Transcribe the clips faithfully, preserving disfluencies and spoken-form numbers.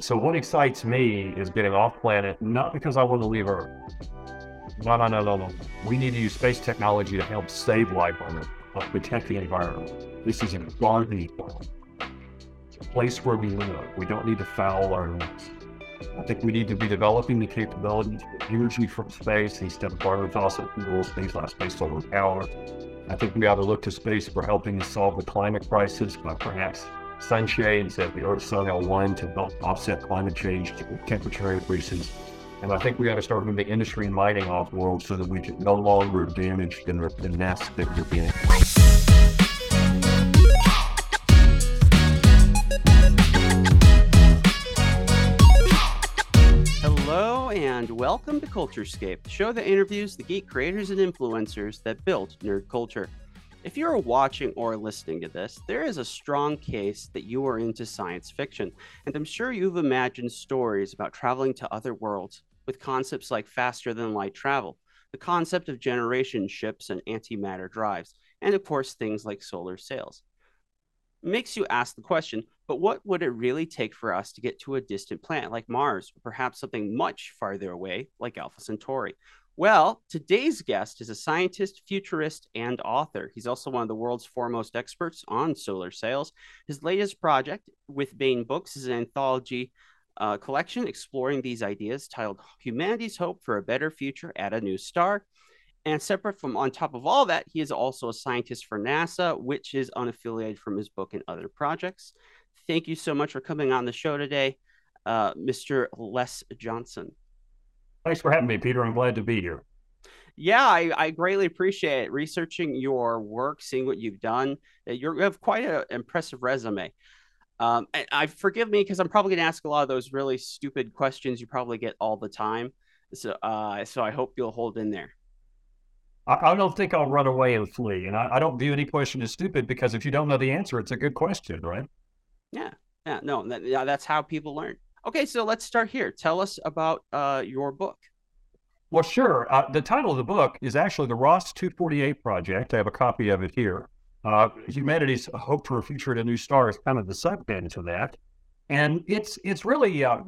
So what excites me is getting off planet, not because I want to leave Earth. No, no, no, no, no. We need to use space technology to help save life on Earth, protect the environment. This is an environment, a place where we live. We don't need to foul our lives. I think we need to be developing the capability to get energy from space instead of burning fossil fuels, things like space solar power. I think we ought to look to space for helping us solve the climate crisis by perhaps sunshades at the Earth's sun L one to help offset climate change, temperature increases. And I think we ought to start moving industry and mining off world so that we can no longer damage the, the nest that we're being. Hello and welcome to CultureScape, the show that interviews the geek creators and influencers that built nerd culture. If you are watching or listening to this, there is a strong case that you are into science fiction, and I'm sure you've imagined stories about traveling to other worlds with concepts like faster-than-light travel, the concept of generation ships and antimatter drives, and of course things like solar sails. It makes you ask the question, but what would it really take for us to get to a distant planet like Mars, or perhaps something much farther away like Alpha Centauri? Well, today's guest is a scientist, futurist, and author. He's also one of the world's foremost experts on solar sails. His latest project with Baen Books is an anthology uh, collection exploring these ideas titled Humanity's Hope for a Better Future at a New Star. And separate from on top of all that, he is also a scientist for NASA, which is unaffiliated from his book and other projects. Thank you so much for coming on the show today, uh, Mister Les Johnson. Thanks for having me, Peter. I'm glad to be here. Yeah, I, I greatly appreciate it. Researching your work, seeing what you've done. You're, you have quite an impressive resume. Um, I, I forgive me because I'm probably going to ask a lot of those really stupid questions you probably get all the time. So, uh, so I hope you'll hold in there. I, I don't think I'll run away and flee. And I, I don't view any question as stupid because if you don't know the answer, it's a good question, right? Yeah, yeah, no, that, yeah, that's how people learn. Okay, so let's start here. Tell us about uh, your book. Well, sure. Uh, the title of the book is actually The Ross two forty-eight Project. I have a copy of it here. Uh, Humanity's Hope for a Future at a New Star is kind of the subheading to that. And it's it's really, uh,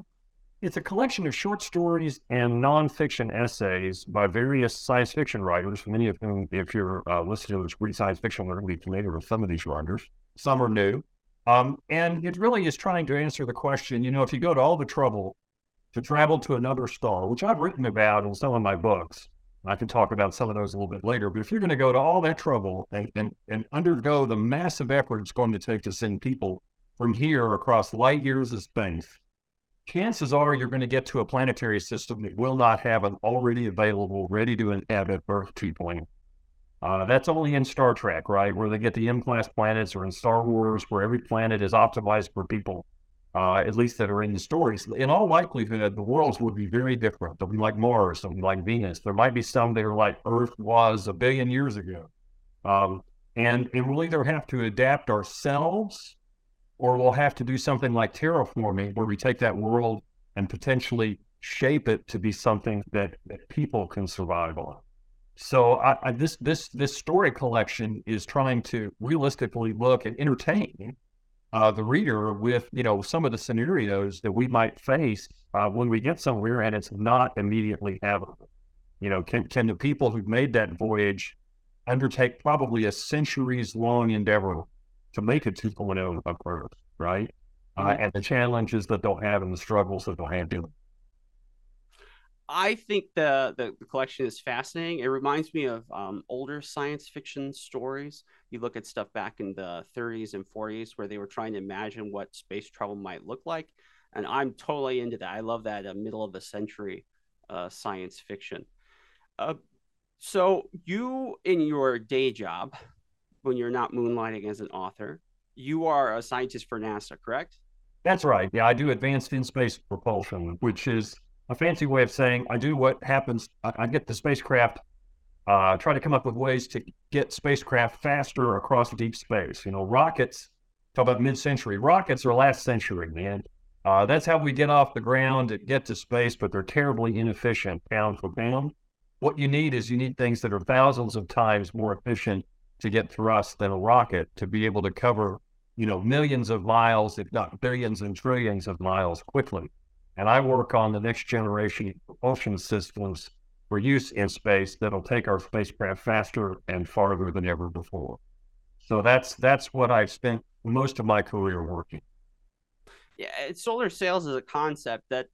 it's a collection of short stories and nonfiction essays by various science fiction writers, many of whom, if you're uh, listening to read science fiction, are really familiar with some of these writers. Some are new. Um, and it really is trying to answer the question, you know, if you go to all the trouble to travel to another star, which I've written about in some of my books, and I can talk about some of those a little bit later, but if you're going to go to all that trouble and, and, and undergo the massive effort it's going to take to send people from here across light years of space, chances are you're going to get to a planetary system that will not have an already available, ready to inhabit Earth two point oh. Uh, that's only in Star Trek, right, where they get the M-class planets, or in Star Wars, where every planet is optimized for people, uh, at least that are in the stories. In all likelihood, the worlds would be very different. They'll be like Mars, they'll be like Venus. There might be some that are like Earth was a billion years ago. Um, and, and we'll either have to adapt ourselves, or we'll have to do something like terraforming, where we take that world and potentially shape it to be something that, that people can survive on. So I, I, this this this story collection is trying to realistically look and entertain uh, the reader with, you know, some of the scenarios that we might face uh, when we get somewhere and it's not immediately habitable. You know, can can the people who've made that voyage undertake probably a centuries long endeavor to make it two point oh of Earth, right? Mm-hmm. Uh, and the challenges that they'll have and the struggles that they'll have doing. I think the, the, the collection is fascinating. It reminds me of um, older science fiction stories. You look at stuff back in the thirties and forties where they were trying to imagine what space travel might look like. And I'm totally into that. I love that uh, middle of the century uh, science fiction. Uh, so you, in your day job, when you're not moonlighting as an author, you are a scientist for NASA, correct? That's right. Yeah, I do advanced in-space propulsion, which is a fancy way of saying I do what happens. I, I get the spacecraft, uh, try to come up with ways to get spacecraft faster across deep space. You know, rockets, talk about mid-century. Rockets are last century, man. Uh, that's how we get off the ground and get to space, but they're terribly inefficient, pound for pound. What you need is you need things that are thousands of times more efficient to get thrust than a rocket to be able to cover you know, millions of miles, if not billions and trillions of miles quickly. And I work on the next generation propulsion systems for use in space that'll take our spacecraft faster and farther than ever before. So that's that's what I've spent most of my career working. Yeah, solar sails is a concept that,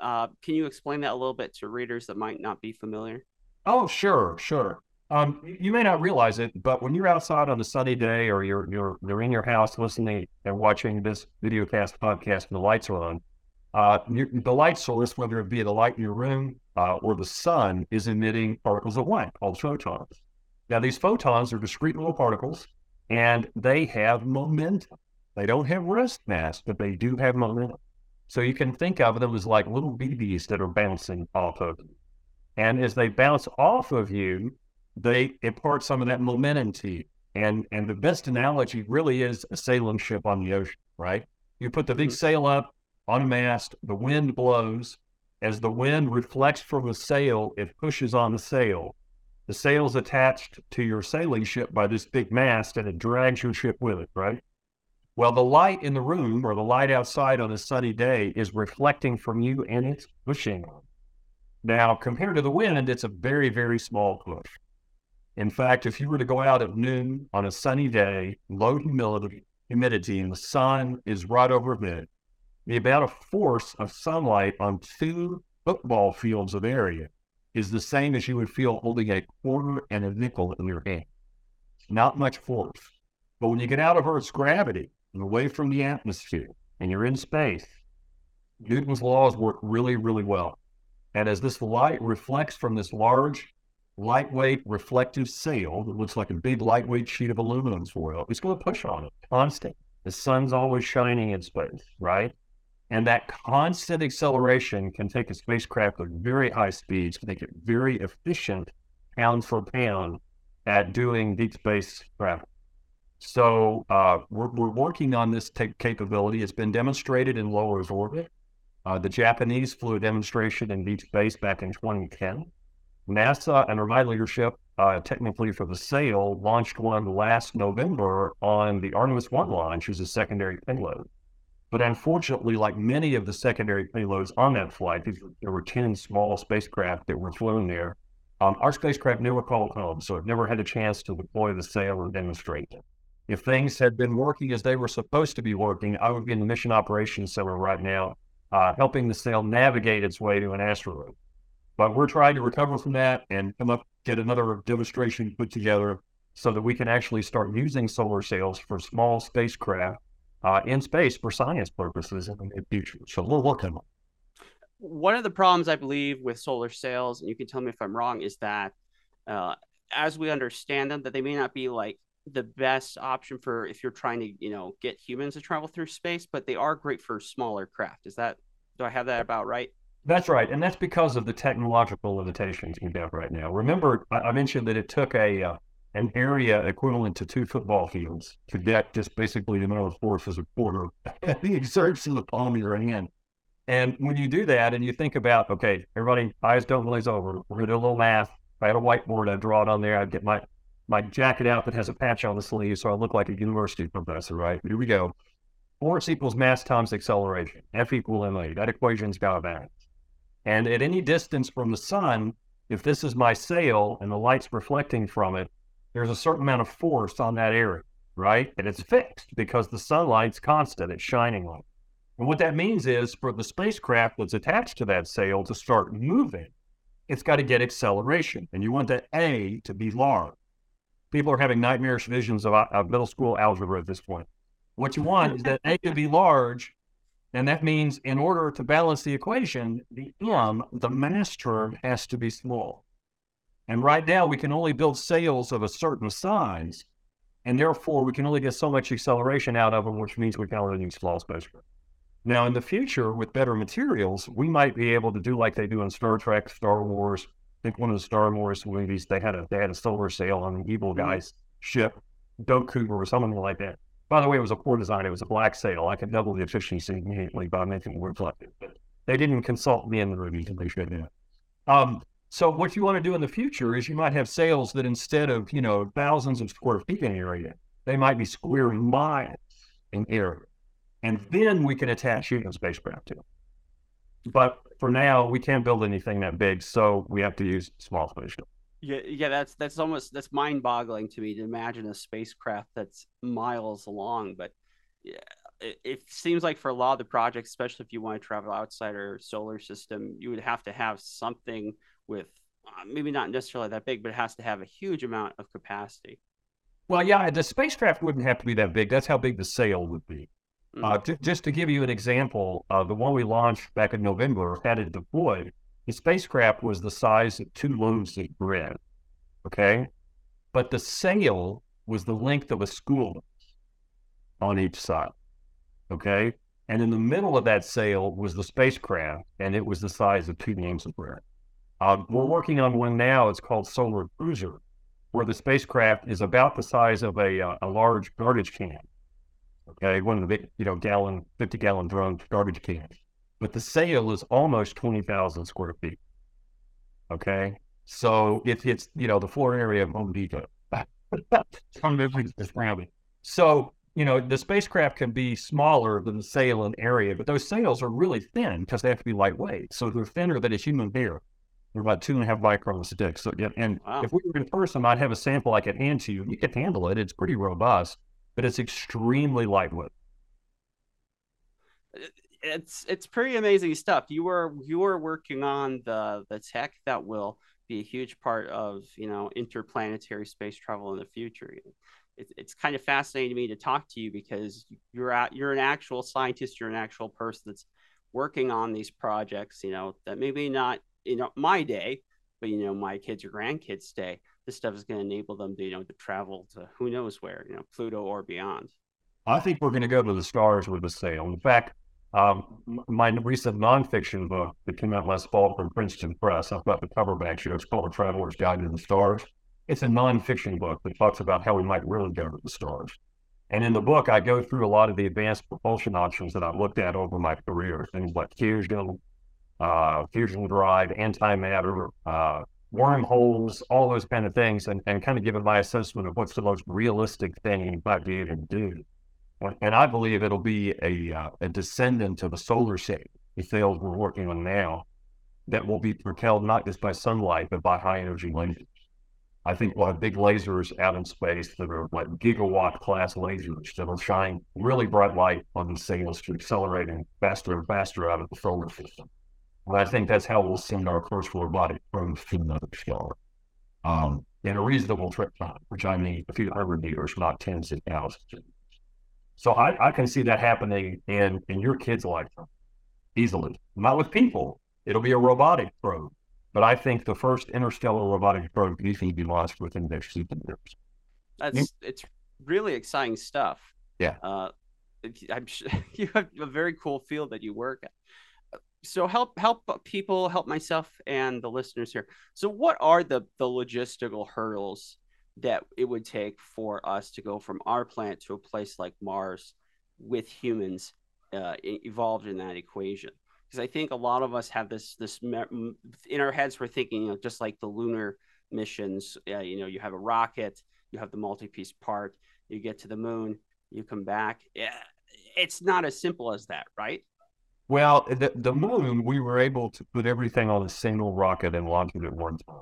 uh, can you explain that a little bit to readers that might not be familiar? Oh, sure, sure. Um, you may not realize it, but when you're outside on a sunny day or you're you're you're in your house listening and watching this videocast podcast and the lights are on, uh, the light source, whether it be the light in your room uh, or the sun, is emitting particles of light called photons. Now, these photons are discrete little particles, and they have momentum. They don't have rest mass, but they do have momentum. So you can think of them as like little B Bs that are bouncing off of you. And as they bounce off of you, they impart some of that momentum to you. And, and the best analogy really is a sailing ship on the ocean, right? You put the big sail up on a mast, the wind blows. As the wind reflects from the sail, it pushes on the sail. The sail's attached to your sailing ship by this big mast, and it drags your ship with it, right? Well, the light in the room or the light outside on a sunny day is reflecting from you, and it's pushing. Now, compared to the wind, it's a very, very small push. In fact, if you were to go out at noon on a sunny day, low humidity, humidity and the sun is right overhead, the amount of force of sunlight on two football fields of area is the same as you would feel holding a quarter and a nickel in your hand. Not much force. But when you get out of Earth's gravity, away from the atmosphere, and you're in space, Newton's laws work really, really well. And as this light reflects from this large, lightweight, reflective sail that looks like a big, lightweight sheet of aluminum foil, it's going to push on it, constant. The sun's always shining in space, right? And that constant acceleration can take a spacecraft at very high speeds, can make it very efficient, pound for pound, at doing deep space travel. So uh, we're, we're working on this t- capability. It's been demonstrated in low Earth orbit. Uh, the Japanese flew a demonstration in deep space back in twenty ten. NASA, under my leadership, uh, technically for the sail, launched one last November on the Artemis one launch as a secondary payload. But unfortunately, like many of the secondary payloads on that flight, there were ten small spacecraft that were flown there. Um, our spacecraft never called home, so it never had a chance to deploy the sail or demonstrate it. If things had been working as they were supposed to be working, I would be in the Mission Operations Center right now, uh, helping the sail navigate its way to an asteroid. But we're trying to recover from that and come up, get another demonstration put together so that we can actually start using solar sails for small spacecraft uh, in space for science purposes in the future. So we'll look at them. One of the problems I believe with solar sails, and you can tell me if I'm wrong, is that uh, as we understand them, that they may not be like the best option for if you're trying to, you know, get humans to travel through space, but they are great for smaller craft. Is that, do I have that about right? That's right. And that's because of the technological limitations we have right now. Remember, I mentioned that it took a, uh, an area equivalent to two football fields to get just basically the amount of force as a quarter the exerts in the palm of your hand. And when you do that and you think about, okay, everybody, eyes don't glaze over. We're going to do a little math. If I had a whiteboard, I'd draw it on there. I'd get my, my jacket out that has a patch on the sleeve so I look like a university professor, right? Here we go. Force equals mass times acceleration. F equal ma. That equation's got a balance. And at any distance from the sun, if this is my sail and the light's reflecting from it, there's a certain amount of force on that area, right? And it's fixed because the sunlight's constant. It's shining on it. And what that means is for the spacecraft that's attached to that sail to start moving, it's got to get acceleration. And you want that A to be large. People are having nightmarish visions of, of middle school algebra at this point. What you want is that A to be large. And that means in order to balance the equation, the M, the mass term, has to be small. And right now we can only build sails of a certain size. And therefore we can only get so much acceleration out of them, which means we can only use small spacecraft. Now, in the future, with better materials, we might be able to do like they do in Star Trek, Star Wars. I think one of the Star Wars movies, they had a they had a solar sail on an evil guy's ship, Doku or something like that. By the way, it was a poor design. It was a black sail. I could double the efficiency immediately by making it more reflective. But they didn't consult me in the movie until they should have. Um, so what you want to do in the future is you might have sails that instead of, you know, thousands of square feet in an area, they might be square miles. an area. And then we can attach human spacecraft to it. But for now, we can't build anything that big, so we have to use small spacecraft. Yeah, yeah, that's that's almost that's mind-boggling to me to imagine a spacecraft that's miles long. But yeah, it, it seems like for a lot of the projects, especially if you want to travel outside our solar system, you would have to have something with uh, maybe not necessarily that big, but it has to have a huge amount of capacity. Well, yeah, the spacecraft wouldn't have to be that big. That's how big the sail would be. Mm-hmm. Uh, to, just to give you an example, uh, the one we launched back in November had it deployed. The spacecraft was the size of two loaves of bread, okay? But the sail was the length of a school bus on each side, okay? And in the middle of that sail was the spacecraft, and it was the size of two loaves of bread. Uh, we're working on one now. It's called Solar Cruiser, where the spacecraft is about the size of a uh, a large garbage can, okay? One of the big, you know, gallon, fifty-gallon drum garbage cans. But the sail is almost twenty thousand square feet, okay? So it hits, you know, the floor area of Home Depot. So, you know, the spacecraft can be smaller than the sail in area, but those sails are really thin because they have to be lightweight. So they're thinner than a human hair. They're about two and a half microns thick. So, and wow. If we were in person, I'd have a sample I could hand to you. You can handle it. It's pretty robust, but it's extremely lightweight. It's it's pretty amazing stuff. You were you were working on the the tech that will be a huge part of, you know, interplanetary space travel in the future. It, it's kind of fascinating to me to talk to you because you're out, you're an actual scientist, you're an actual person that's working on these projects. You know, that maybe not, you know, my day, but you know, my kids or grandkids' day. This stuff is going to enable them to, you know, to travel to who knows where, you know, Pluto or beyond. I think we're going to go to the stars with the sail. In fact. Um, my recent nonfiction book that came out last fall from Princeton Press, I've got the cover back here. It's called Traveler's Guide to the Stars. It's a nonfiction book that talks about how we might really go to the stars. And in the book, I go through a lot of the advanced propulsion options that I've looked at over my career, things like fusion, uh, fusion drive, antimatter, uh, wormholes, all those kind of things, and, and kind of giving my assessment of what's the most realistic thing you might be able to do. And I believe it'll be a uh, a descendant of a solar sail, the sails we're working on now, that will be propelled not just by sunlight, but by high-energy lasers. I think we'll have big lasers out in space that are like gigawatt-class lasers that will shine really bright light on the sails to accelerate faster and faster out of the solar system. And I think that's how we'll send our first robotic probes to another star um, in a reasonable trip time, which I mean a few hundred years, not tens of thousands. So I, I can see that happening in, in your kids' lifetime easily. Not with people. It'll be a robotic probe. But I think the first interstellar robotic probe you can be launched within the next few years. That's yeah. It's really exciting stuff. Yeah. Uh, I'm sure you have a very cool field that you work at. So help help people, help myself and the listeners here. So what are the the logistical hurdles that it would take for us to go from our planet to a place like Mars with humans uh, involved in that equation? Because I think a lot of us have this, this in our heads, we're thinking, you know, just like the lunar missions, uh, you know, you have a rocket, you have the multi-piece part, you get to the moon, you come back. Yeah, it's not as simple as that, right? Well, the, the moon, we were able to put everything on a single rocket and launch it at one time.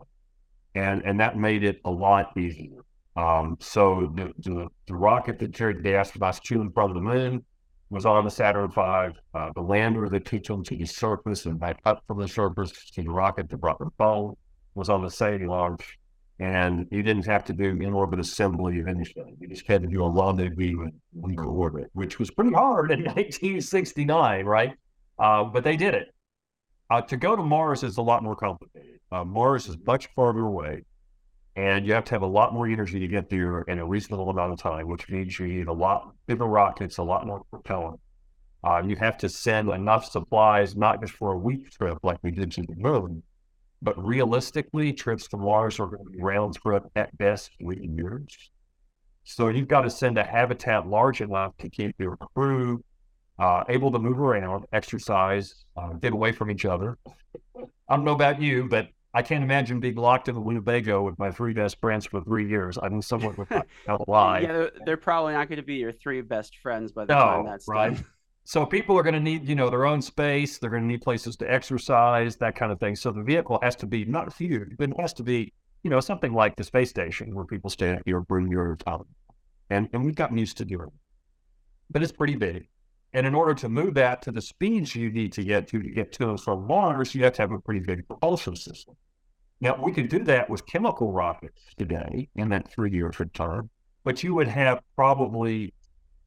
And and that made it a lot easier. Um, so the, the the rocket that carried the astronauts to and from the moon was on the Saturn five. Uh, the lander that took them to the surface and back up from the surface to the rocket that brought them home was on the same launch. And you didn't have to do in-orbit assembly of anything. You just had to do a lot of in orbit, which was pretty hard in nineteen sixty-nine, right? Uh, but they did it. Uh, to go to Mars is a lot more complicated. Uh, Mars is much farther away, and you have to have a lot more energy to get there in a reasonable amount of time, which means you need a lot bigger rockets, a lot more propellant. Uh, you have to send enough supplies, not just for a week trip like we did to the moon, but realistically, trips to Mars are going to be round trip at best three years. So you've got to send a habitat large enough to keep your crew Uh, able to move around, exercise, uh, get away from each other. I don't know about you, but I can't imagine being locked in the Winnebago with my three best friends for three years. I mean, someone would not lie. Yeah, they're, they're probably not going to be your three best friends by the no, time that's right? done. So people are going to need, you know, their own space. They're going to need places to exercise, that kind of thing. So the vehicle has to be not huge, but it has to be, you know, something like the space station where people stay here, bring your town. And, and we've gotten used to doing it. But it's pretty big. And in order to move that to the speeds you need to get to to get to and from Mars, you have to have a pretty big propulsion system. Now, we could do that with chemical rockets today in that three-year term, but you would have probably,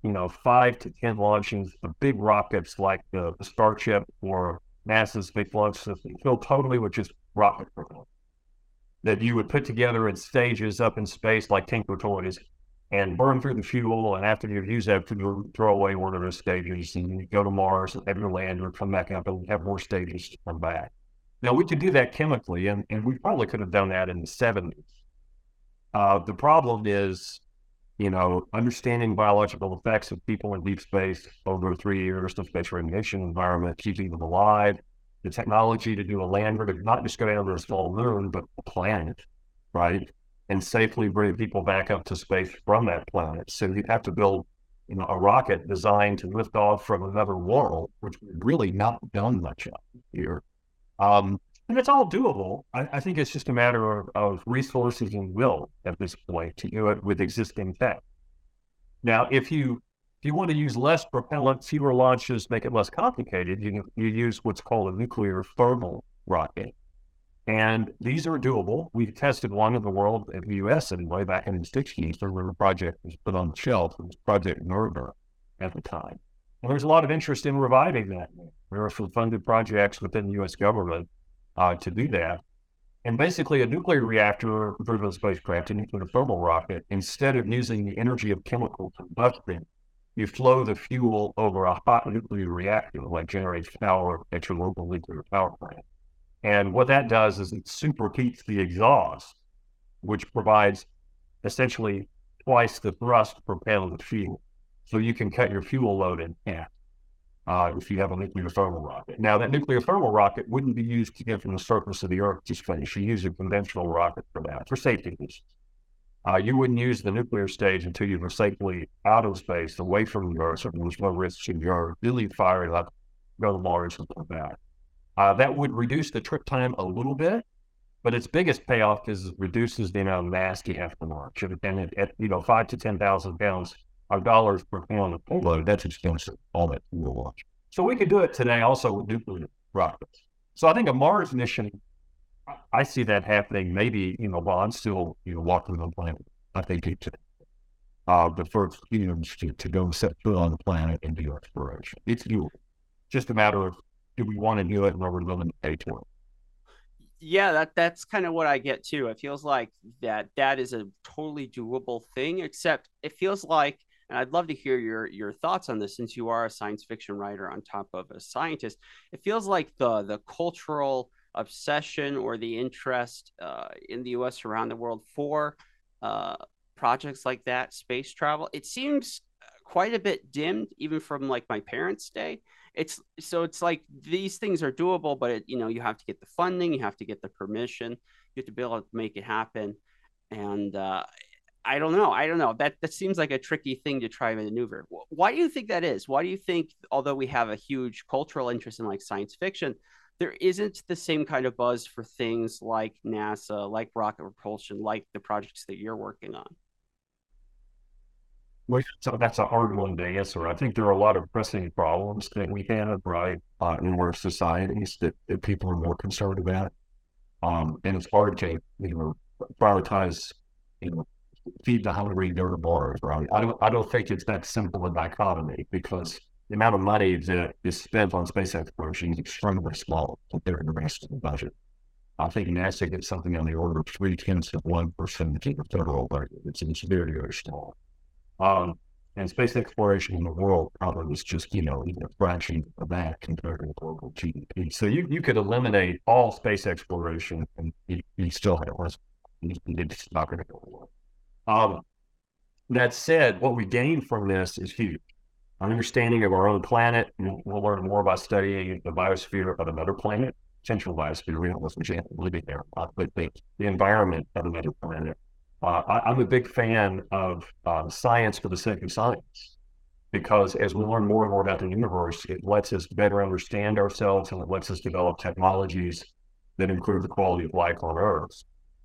you know, five to ten launchings of big rockets like the, the Starship or NASA's Big Launch System filled totally with just rocket propulsion that you would put together in stages up in space like Tinker Toys, and burn through the fuel, and after you've used that, you throw away one of those stages, and you go to Mars, and have your lander, come back up, and have more stages to come back. Now, we could do that chemically, and, and we probably could have done that in the seventies. Uh, the problem is, you know, understanding biological effects of people in deep space over three years, the space radiation environment, keeping them alive, the technology to do a lander, to not just go down to a small moon, but a planet, right? And safely bring people back up to space from that planet. So you'd have to build, you know, a rocket designed to lift off from another world, which we've really not done much of here. Um, and it's all doable. I, I think it's just a matter of, of resources and will at this point to do it with existing tech. Now, if you if you want to use less propellant, fewer launches, make it less complicated, you you use what's called a nuclear thermal rocket. And these are doable. We've tested one in the world, in the U S anyway, back in the sixties, where the project was put on the shelf. It was Project Nerva at the time. And there's a lot of interest in reviving that. There are some funded projects within the U S government uh, to do that. And basically a nuclear reactor driven spacecraft, a nuclear thermal rocket, instead of using the energy of chemical combustion, you flow the fuel over a hot nuclear reactor that generates power at your local nuclear power plant. And what that does is it superheats the exhaust, which provides essentially twice the thrust per pound of fuel. So you can cut your fuel load in half uh, if you have a nuclear thermal rocket. Now, that nuclear thermal rocket wouldn't be used to get from the surface of the Earth to space. You use a conventional rocket for that, for safety reasons. Uh, you wouldn't use the nuclear stage until you were safely out of space, away from the Earth, so there was no risk to the Earth, really firing up, go to Mars and come back. Uh, that would reduce the trip time a little bit, but its biggest payoff is it reduces the amount of mass you have to launch. And it, at, you know, five to ten thousand pounds or dollars per pound of payload, that's expensive, all that fuel launch. So we could do it today also with nuclear rockets. So I think a Mars mission, I see that happening maybe, you know, while I'm still, you know, walking on the planet. I think it's uh, the first humans to, to go set foot on the planet and do exploration. It's doable. Just a matter of, do we want to do it in order to limit the A twelve? Yeah, that, that's kind of what I get too. It feels like that that is a totally doable thing, except it feels like, and I'd love to hear your your thoughts on this since you are a science fiction writer on top of a scientist. It feels like the the cultural obsession or the interest uh, in the U S around the world for uh, projects like that, space travel, it seems quite a bit dimmed, even from like my parents' day. It's so it's like these things are doable, but it, you know, you have to get the funding, you have to get the permission, you have to be able to make it happen. And uh, I don't know. I don't know. That that seems like a tricky thing to try to maneuver. Why do you think that is? Why do you think, although we have a huge cultural interest in like science fiction, there isn't the same kind of buzz for things like NASA, like rocket propulsion, like the projects that you're working on? So that's a hard one to answer. I think there are a lot of pressing problems that we have, right, uh, in our societies that, that people are more concerned about. Um, and it's hard to, you know, prioritize, you know, feed the hungry, go to bars, right? I don't, I don't think it's that simple a dichotomy because the amount of money that is spent on space exploration is extremely small compared to the rest of the budget. I think NASA gets something on the order of three tenths of one percent of the total budget. It's, it's very, very small. Um, and space exploration in the world probably was just, you know, even a fraction of that compared to global G D P. So you, you could eliminate all space exploration and you, you still had less. It's not going to go well. Um, that said, what we gain from this is huge. An understanding of our own planet. We'll learn more by studying the biosphere of another planet. centralized and realism, living there, uh, but the, the environment of another planet. Uh, I, I'm a big fan of uh, science for the sake of science, because as we learn more and more about the universe, it lets us better understand ourselves, and it lets us develop technologies that improve the quality of life on Earth.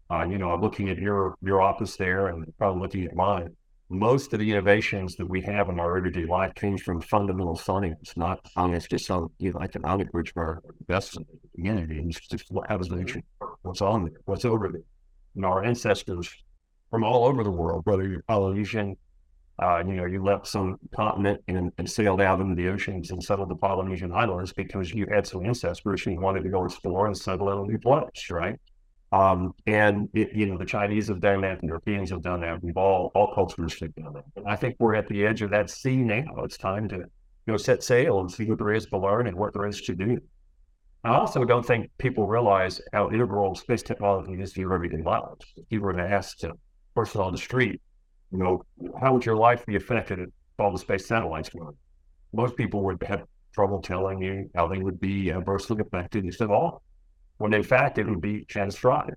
Uh, you know, I'm looking at your your office there, and probably looking at mine. Most of the innovations that we have in our everyday life comes from fundamental science, not science just some you know, economic which are best in the community. It's just how does nature work? What's on there? What's over there? And our ancestors from all over the world, whether you're Polynesian, uh, you know, you left some continent and, and sailed out into the oceans and settled the Polynesian islands because you had some ancestors and you wanted to go explore and settle in a new place, right? Um, and, it, you know, the Chinese have done that, the Europeans have done that, we've all, all cultures have done that. And I think we're at the edge of that sea now. It's time to, you know, set sail and see what there is to learn and what there is to do. I also don't think people realize how integral space technology is to your everyday life. If you were to ask a person on the street, you know, how would your life be affected if all the space satellites were? Most people would have trouble telling you how they would be adversely affected instead of all. When in fact it would be catastrophic.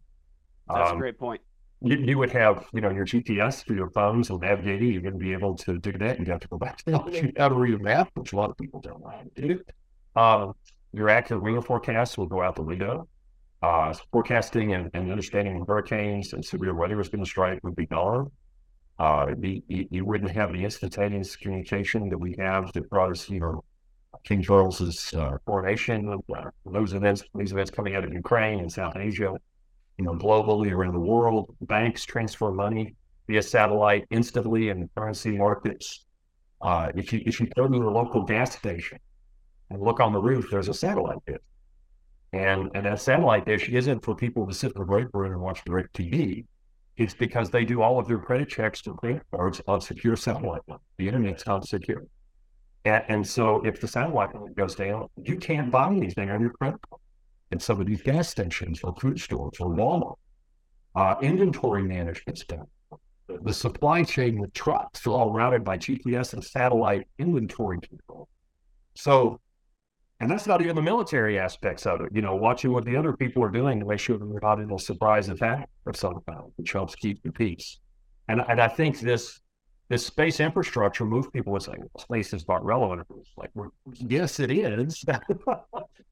That's um, a great point. You, you would have, you know, your G P S for your phones and navigating. You're going to be able to do that. You have to go back to how to read a map, which a lot of people don't know how to do. Um, your active weather forecasts will go out the window. Uh, forecasting and, and understanding hurricanes and severe weather is going to strike would be gone. Uh, be, you, you wouldn't have the instantaneous communication that we have that brought us here. You know, King Charles's uh, coronation, uh, those events, these events coming out of Ukraine and South Asia, you know, globally around the world, banks transfer money via satellite instantly in the currency markets. Uh, if you if you go to a local gas station and look on the roof, there's a satellite dish, and and that satellite dish isn't for people to sit in the break room and watch direct T V. It's because they do all of their credit checks to credit cards on secure satellite. The internet's not secure. And so if the satellite goes down, you can't buy anything on your credit card. And some of these gas stations or food stores or Walmart, uh, inventory management's done. The supply chain with trucks are all routed by G P S and satellite inventory control. So, and that's not even the military aspects of it, you know, watching what the other people are doing to make sure they're not in a surprise attack of some kind, which helps keep the peace. And, and I think this, This space infrastructure moves people would say, well, space is not relevant. Like, well, yes, it is.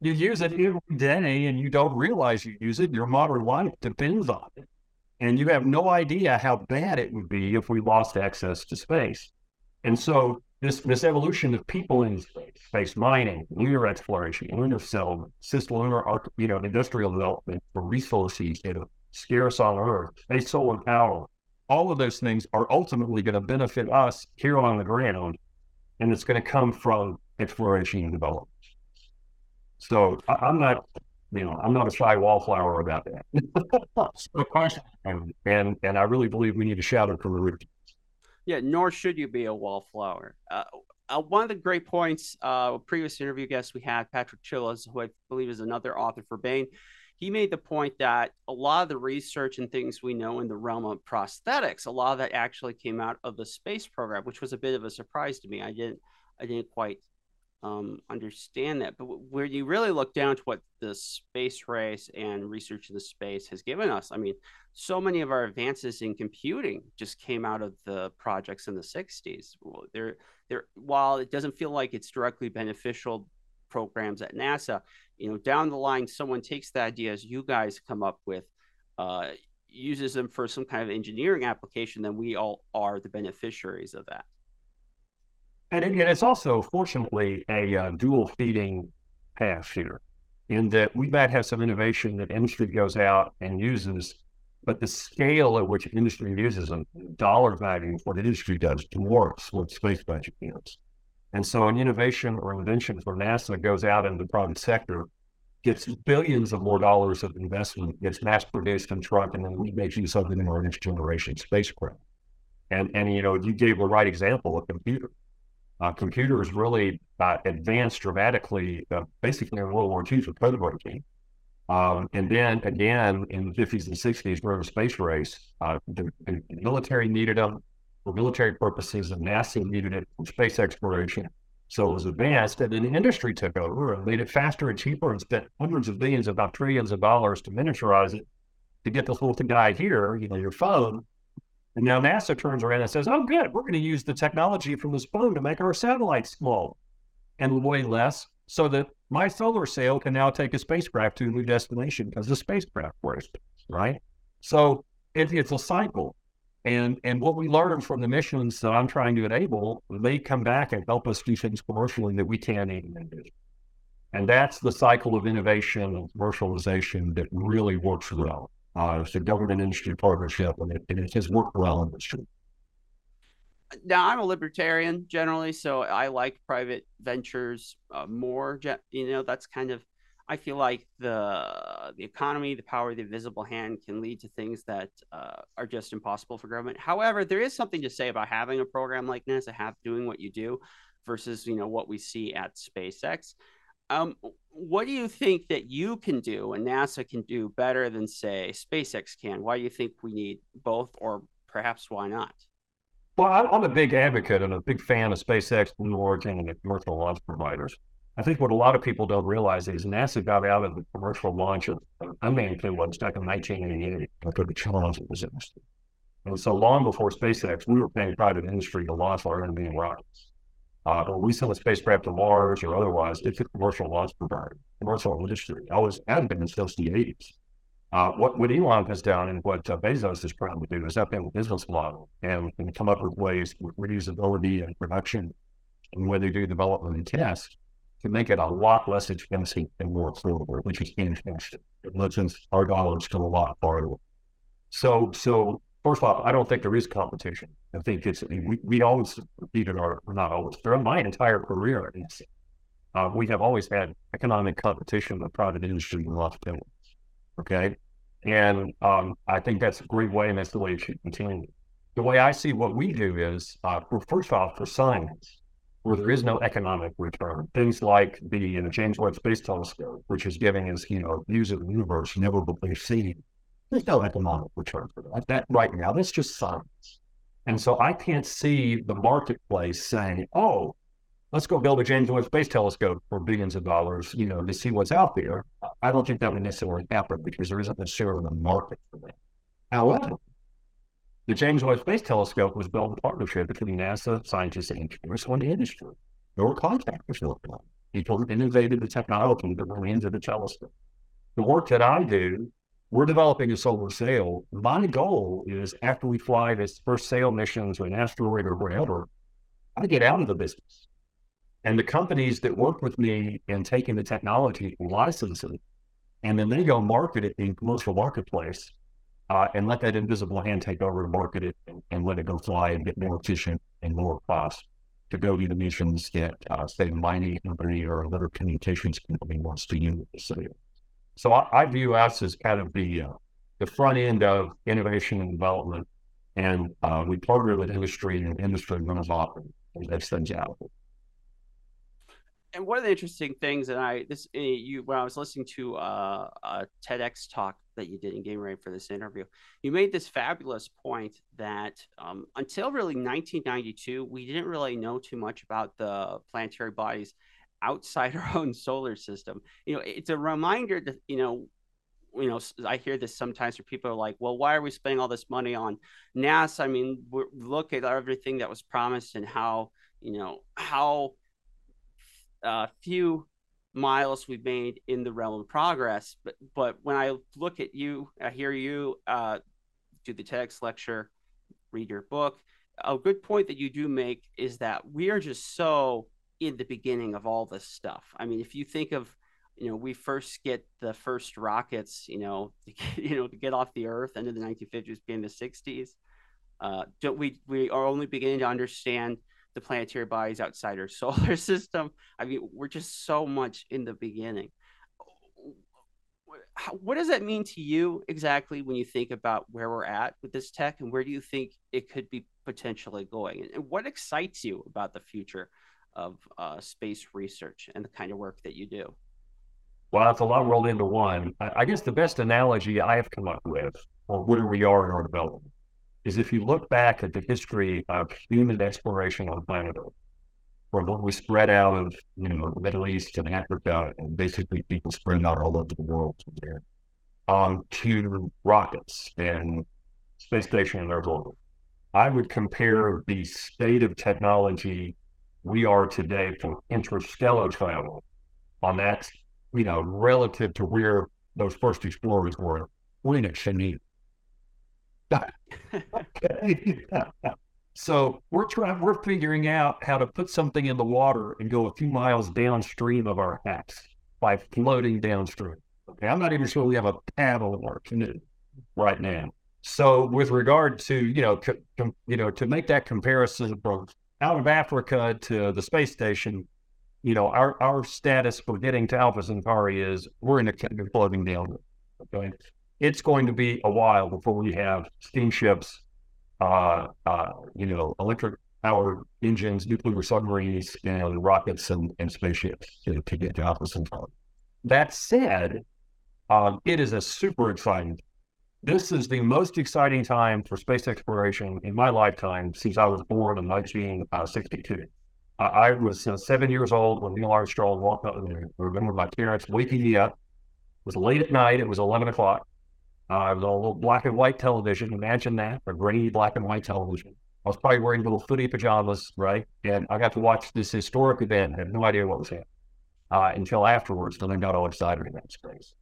You use it every day and you don't realize you use it. Your modern life depends on it. And you have no idea how bad it would be if we lost access to space. And so this, this evolution of people in space, space mining, lunar exploration, lunar settlement, cislunar art, you know, industrial development for resources that are scarce on Earth, space solar power, all of those things are ultimately going to benefit us here on the ground, and it's going to come from exploration and development. So I, I'm not, you know, I'm not a shy wallflower about that. Of course, and, and and I really believe we need to shout it from the rooftops. Yeah, nor should you be a wallflower. Uh, uh, one of the great points, uh, previous interview guest we had, Patrick Chillas, who I believe is another author for Baen. He made the point that a lot of the research and things we know in the realm of prosthetics, a lot of that actually came out of the space program, which was a bit of a surprise to me. I didn't, I didn't quite um, understand that. But where you really look down to what the space race and research in the space has given us, I mean, so many of our advances in computing just came out of the projects in the sixties. There, there. While it doesn't feel like it's directly beneficial programs at NASA, you know, down the line, someone takes the ideas you guys come up with, uh, uses them for some kind of engineering application, then we all are the beneficiaries of that. And again, it's also, fortunately, a uh, dual feeding path here, in that we might have some innovation that industry goes out and uses, but the scale at which industry uses them, dollar value, what industry does, dwarfs what space budget is. And so an innovation or invention for NASA goes out into the private sector, gets billions of more dollars of investment, gets mass produced and trucked, and then we make use of it in our next generation spacecraft. And, and, you know, you gave the right example, a computer. Uh, computers really uh, advanced dramatically, uh, basically in World War Two for code breaking. Um, and then again, in the fifties and sixties, during the space race, uh, the, the military needed them. For military purposes, and NASA needed it for space exploration. so it was advanced, and then the industry took over and made it faster and cheaper and spent hundreds of billions, about trillions of dollars to miniaturize it to get this little thing out here, you know, your phone. And now NASA turns around and says, oh, good, we're going to use the technology from this phone to make our satellites small and weigh less so that my solar sail can now take a spacecraft to a new destination because the spacecraft worked, right? So it, it's a cycle. And and what we learn from the missions that I'm trying to enable, they come back and help us do things commercially that we can't even do. And that's the cycle of innovation and commercialization that really works well. Uh, it's a government-industry partnership, and it, and it has worked well in this industry. Now, I'm a libertarian generally, so I like private ventures uh, more. You know, that's kind of, I feel like the the economy, the power of the invisible hand can lead to things that uh, are just impossible for government. However, there is something to say about having a program like NASA, have doing what you do versus, you know, what we see at SpaceX. Um, what do you think that you can do and NASA can do better than, say, SpaceX can? Why do you think we need both, or perhaps why not? Well, I'm a big advocate and a big fan of SpaceX, Blue Origin, and the commercial launch providers. I think what a lot of people don't realize is NASA got out of the commercial launch of unmanned payloads back in nineteen eighty-eight after the challenge of this industry. And so long before SpaceX, we were paying private industry to launch our unmanned rockets. Uh, or we sell a spacecraft to Mars or otherwise, it's a commercial launch provider, commercial industry. Always has been since the eighties. Uh, what, what Elon has done and what uh, Bezos is trying to do is up in the business model and, and come up with ways with reusability and production and when they do development and tests, to make it a lot less expensive and more affordable, which is interesting. It lets our dollars go a lot farther. So, so first of all, I don't think there is competition. I think it's, we, we always competed, or not always, throughout my entire career at NASA. Uh, we have always had economic competition with private industry and lots of things. Okay. And um, I think that's a great way, and that's the way it should continue. The way I see what we do is, uh, first of all, for science, where there is no economic return. Things like the, the James Webb Space Telescope, which is giving us, you know, views of the universe never before seen. There's no economic return for that. That right now, that's just science. And so I can't see the marketplace saying, oh, let's go build a James Webb Space Telescope for billions of dollars, you know, to see what's out there. I don't think that would necessarily happen because there isn't necessarily a market for that. However, the James Webb Space Telescope was built in partnership between NASA, scientists, and engineers on the industry. There were contractors that looked like people who innovated the technology that went into the telescope. The work that I do, we're developing a solar sail. My goal is after we fly this first sail mission to an asteroid or whatever, I get out of the business. And the companies that work with me in taking the technology and licensing, and then they go market it in the commercial marketplace, Uh, and let that invisible hand take over and market it and, and let it go fly and get more efficient and lower cost to go to the missions that, uh, say, a mining company or a little communications company wants to use. So, so I, I view us as kind of the, uh, the front end of innovation and development. And uh, we partner with industry and industry runs off and that's the job. And one of the interesting things, and I this you when I was listening to uh, a TEDx talk that you did in getting ready for this interview, you made this fabulous point that um, until really nineteen ninety-two, we didn't really know too much about the planetary bodies outside our own solar system. You know, it's a reminder that you know, you know, I hear this sometimes where people are like, "Well, why are we spending all this money on NASA? I mean, we're, look at everything that was promised and how you know how." A uh, few miles we've made in the realm of progress, but but when I look at you, I hear you uh, do the TEDx lecture, read your book. A good point that you do make is that we are just so in the beginning of all this stuff. I mean, if you think of, you know, we first get the first rockets, you know, to get, you know, to get off the Earth into the nineteen fifties, being the sixties. Uh, don't we we are only beginning to understand the planetary bodies outside our solar system. I mean, we're just so much in the beginning. What does that mean to you exactly when you think about where we're at with this tech and where do you think it could be potentially going? And what excites you about the future of uh, space research and the kind of work that you do? Well, it's a lot rolled into one. I guess the best analogy I have come up with on where we are in our development is if you look back at the history of human exploration on planet Earth, from what was spread out of, you know, the Middle East and Africa, and basically people spread out all over the world from there, um, to rockets and space station in their orbit. I would compare the state of technology we are today for interstellar travel on that, you know, relative to where those first explorers were. When it should need. Okay. So we're trying, we're figuring out how to put something in the water and go a few miles downstream of our hats by floating downstream. Okay, I'm not even sure we have a paddle in our canoe right now. So with regard to, you know, com, you know, to make that comparison from out of Africa to the space station, you know, our, our status for getting to Alpha Centauri is we're in a canoe floating down. Okay, it's going to be a while before we have steamships. Uh, uh, you know, electric power engines, nuclear submarines, and rockets and, and spaceships to, to get to Alpha Centauri. That said, um, it is a super exciting. This is the most exciting time for space exploration in my lifetime since I was born in nineteen sixty-two. Uh, I was uh, seven years old when Neil Armstrong walked up there. I remember my parents waking me up. It was late at night. It was eleven o'clock. Uh, it was a little black and white television. Imagine that, a grainy black and white television. I was probably wearing little footy pajamas, right? And I got to watch this historic event. I had no idea what was happening uh, until afterwards, then I got all excited about space.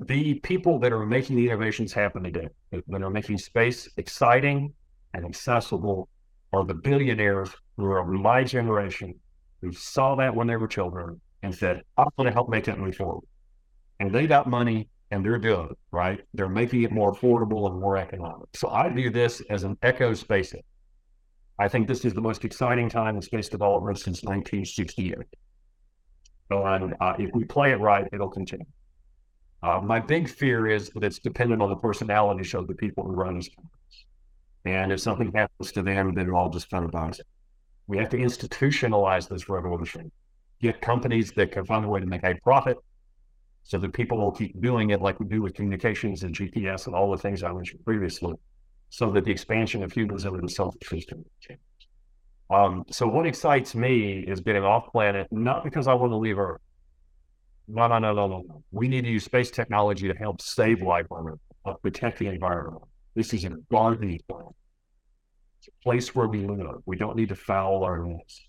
The people that are making the innovations happen today, that are making space exciting and accessible, are the billionaires who are my generation, who saw that when they were children and said, I'm going to help make that move forward. And they got money. And they're doing it, right? They're making it more affordable and more economic. So I view this as an echo space. I think this is the most exciting time in space development since nineteen sixty-eight. So, and uh, if we play it right, it'll continue. Uh, my big fear is that it's dependent on the personalities of the people who run these companies. And if something happens to them, then it all just kind of bounces. We have to institutionalize this revolution. Get companies that can find a way to make a profit, so that people will keep doing it like we do with communications and G P S and all the things I mentioned previously, so that the expansion of humans into the solar system changes. Um, so what excites me is getting off planet, not because I want to leave Earth. No, no, no, no, no. We need to use space technology to help save life on Earth, uh, protect the environment. This is a gardening planet. It's a place where we live. We don't need to foul our nest.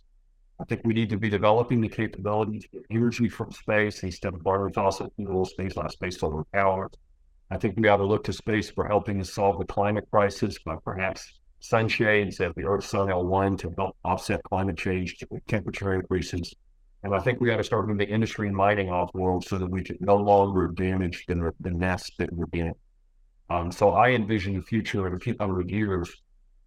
I think we need to be developing the capability to get energy from space instead of burning fossil fuels, things like space solar power. I think we ought to look to space for helping us solve the climate crisis by perhaps sunshades at the Earth's Sun L one to help offset climate change, temperature increases. And I think we ought to start moving industry and mining off the world so that we can no longer damage the, the nest that we're in. Um, so I envision a future in a few hundred years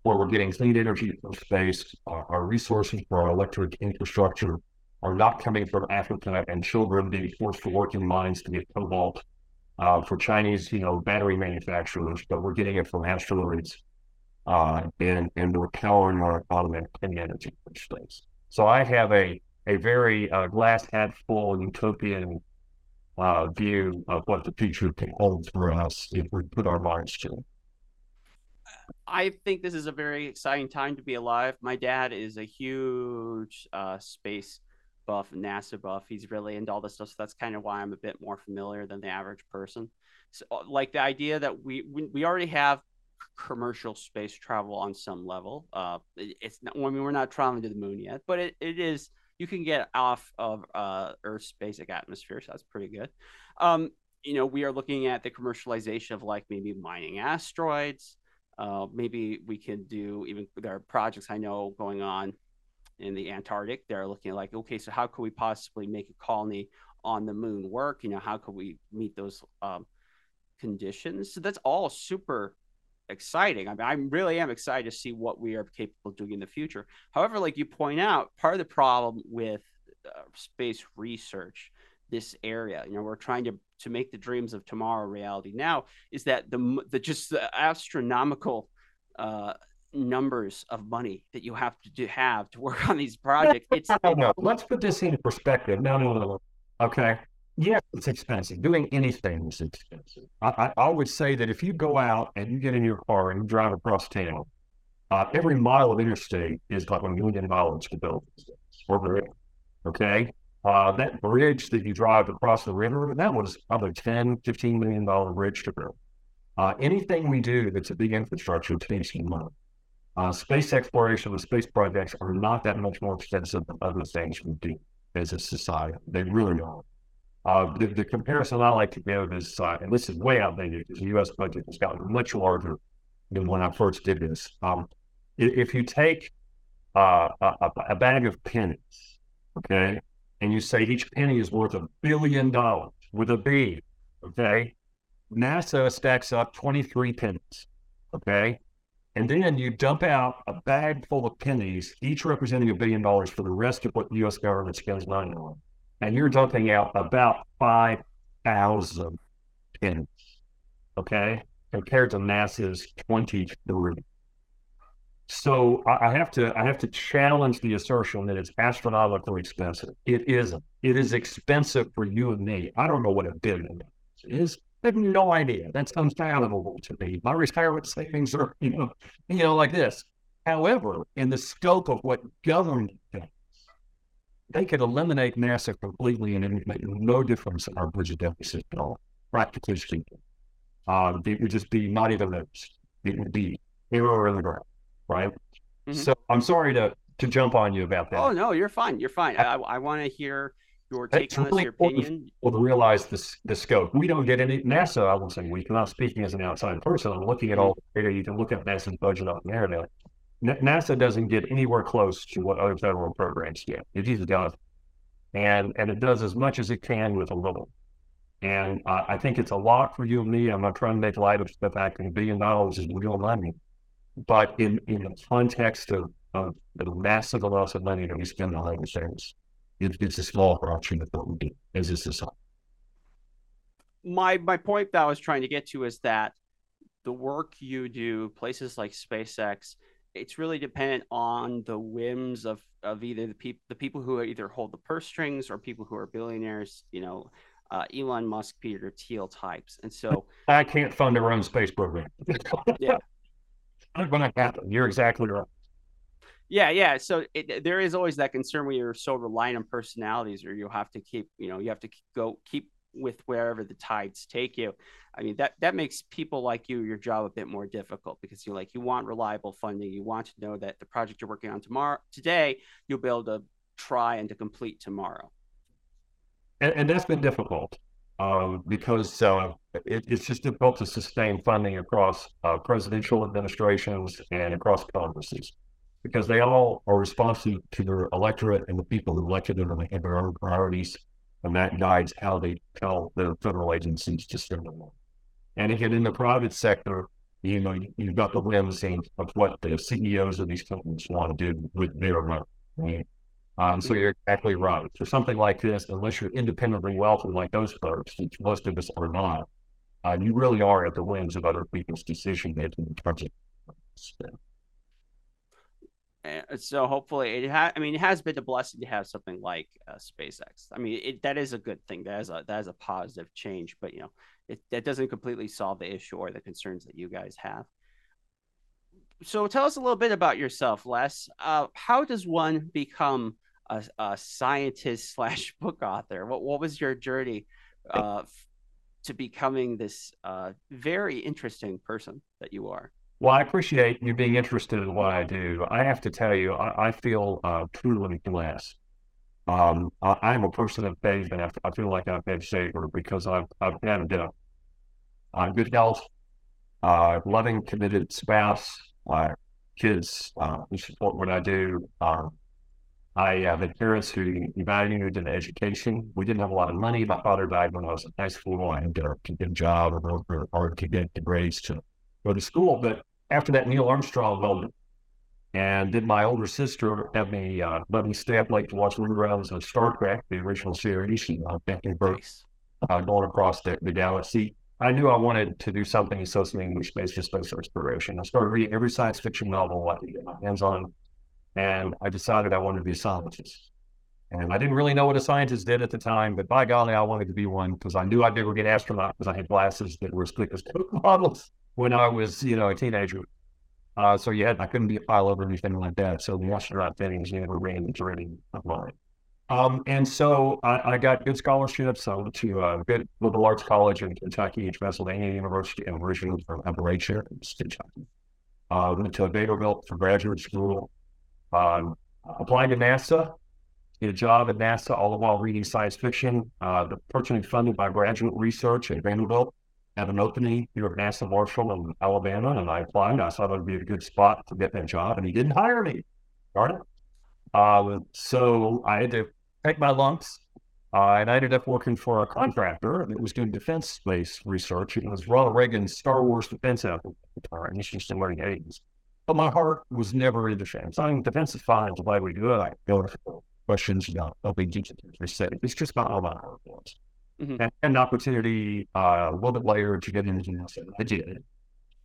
where we're getting clean energy from space, our, our resources for our electric infrastructure are not coming from Africa and children being forced to work in mines to get cobalt uh, for Chinese, you know, battery manufacturers, but we're getting it from asteroids uh, and, and we're powering our automatic clean energy from space. So I have a, a very uh, glass half full utopian uh, view of what the future can hold for us if we put our minds to it. I think this is a very exciting time to be alive. My dad is a huge uh, space buff, NASA buff. He's really into all this stuff. So that's kind of why I'm a bit more familiar than the average person. So, like the idea that we we, we already have commercial space travel on some level. Uh, it, it's not, I mean, we're not traveling to the moon yet, but it, it is. You can get off of uh, Earth's basic atmosphere, so that's pretty good. Um, you know, we are looking at the commercialization of like maybe mining asteroids. Uh, maybe we can do even there are projects I know going on in the Antarctic. They're looking at like, okay, so how could we possibly make a colony on the moon work? You know, how could we meet those um, conditions? So that's all super exciting. I mean, I really am excited to see what we are capable of doing in the future. However, like you point out, part of the problem with uh, space research, this area, you know, we're trying to to make the dreams of tomorrow reality now, is that the the just the astronomical uh, numbers of money that you have to do, have to work on these projects. It's no, no. Let's put this into perspective. No, no, no, no. Okay. Yeah, it's expensive. Doing anything is expensive. I, I, I would say that if you go out and you get in your car and you drive across town, uh, every mile of interstate is like a million dollars to build. or okay? Uh, that bridge that you drive across the river, that was probably ten, fifteen million dollars bridge to build. Uh, anything we do that's a big infrastructure takes money. Uh, space exploration and space projects are not that much more expensive than other things we do as a society. They really are. Uh, the, the comparison I like to give is, uh, and this is way outdated because the U S budget has gotten much larger than when I first did this. Um, if you take uh, a, a bag of pennies, okay, and you say each penny is worth a billion dollars with a B, okay, NASA stacks up twenty-three pennies, okay? And then you dump out a bag full of pennies, each representing a billion dollars for the rest of what the U S government spends money on. And you're dumping out about five thousand pennies, okay? Compared to NASA's twenty-three. So I have to I have to challenge the assertion that it's astronomically expensive. It isn't. It is expensive for you and me. I don't know what a billion is. I have no idea. That's unfathomable to me. My retirement savings are, you know, you know, like this. However, in the scope of what government does, they could eliminate NASA completely and it would make no difference in our budget deficit at all, practically speaking. Uh, it would just be not even noticed. It would be error in the ground, right? Mm-hmm. So I'm sorry to, to jump on you about that. Oh, no, you're fine. You're fine. I, I, I want to hear... Your take on this, your opinion? Well, to realize this, the scope. We don't get any, NASA, I won't say we, because I'm speaking as an outside person. I'm looking at all the data. You can look at NASA's budget on the internet. N- NASA doesn't get anywhere close to what other federal programs get. It either does. And, and it does as much as it can with a little. And uh, I think it's a lot for you and me. I'm not trying to make light of the fact that a billion dollars is real money. But in, in the context of, of the massive loss of money that we spend on other things, it's a small fraction of what we do as a society. My my point that I was trying to get to is that the work you do, places like SpaceX, it's really dependent on the whims of, of either the people the people who either hold the purse strings or people who are billionaires, you know, uh, Elon Musk, Peter Thiel types. And so I can't fund a own space program. Yeah, not going to happen. You're exactly right. Yeah, yeah. So it, there is always that concern when you're so reliant on personalities, or you have to keep, you know, you have to go keep with wherever the tides take you. I mean, that that makes people like you, your job a bit more difficult, because you like you want reliable funding. You want to know that the project you're working on tomorrow, today, you'll be able to try and to complete tomorrow. And, and that's been difficult um, because uh, it, it's just difficult to sustain funding across uh, presidential administrations and across Congresses, because they all are responsive to their electorate and the people who elected them, and they have their own priorities, and that guides how they tell their federal agencies to spend them on. And again, in the private sector, you know, you've got the whims of what the C E Os of these companies want to do with their money, right? Um, so you're exactly right. For something like this, unless you're independently wealthy like those folks, which most of us are not, uh, you really are at the whims of other people's decision-making in terms of spend. So hopefully it ha- I mean, it has been a blessing to have something like uh, SpaceX. I mean, it, that is a good thing. That is a, that is a positive change, but you know, it, that doesn't completely solve the issue or the concerns that you guys have. So tell us a little bit about yourself, Les. Uh, how does one become a, a scientist slash book author? What, what was your journey uh, to becoming this uh, very interesting person that you are? Well, I appreciate you being interested in what I do. I have to tell you, I, I feel uh, truly blessed. Um, I, I'm a person of faith, and I, I feel like I've been favored because I've, I've had uh, uh, good health, uh, loving, committed spouse, uh, kids uh, who support what I do. Um, I have parents who valued an education. We didn't have a lot of money. My father died when I was in high school. I had to get a job or work hard to get the grades to go to school, but after that Neil Armstrong moment, and did my older sister have me uh, let me stay up late to watch reruns of Star Trek, the original series, and uh, back in Brooks, uh, going across the, the galaxy. I knew I wanted to do something associated with space and space exploration. I started reading every science fiction novel I could get my hands on, and I decided I wanted to be a scientist. And I didn't really know what a scientist did at the time, but by golly, I wanted to be one, because I knew I'd never get astronaut because I had glasses that were as thick as Coke bottles when I was, you know, a teenager. Uh, so yeah, that couldn't be a pile over anything like that. So the astronaut fittings never ran or any of mine. Um, and so I, I got good scholarships. I went to a good liberal arts college in Kentucky, Pennsylvania University, and originally from Appalachia, Kentucky. I uh, went to Vanderbilt for graduate school. Um, applied to NASA, did a job at NASA, all the while reading science fiction. Uh, the person funded by graduate research at Vanderbilt had an opening here at NASA Marshall in Alabama, and I applied. I thought it would be a good spot to get that job, and he didn't hire me. Darn it. Uh, so I had to take my lumps, uh, and I ended up working for a contractor that was doing defense space research. It was Ronald Reagan's Star Wars defense effort, and he's just learning aids. But my heart was never in the shame. So I'm defense is fine. The way we do it, I go to questions about helping teachers reset. It's just not all my heart was. Mm-hmm. And an opportunity uh, a little bit later to get into NASA. I did.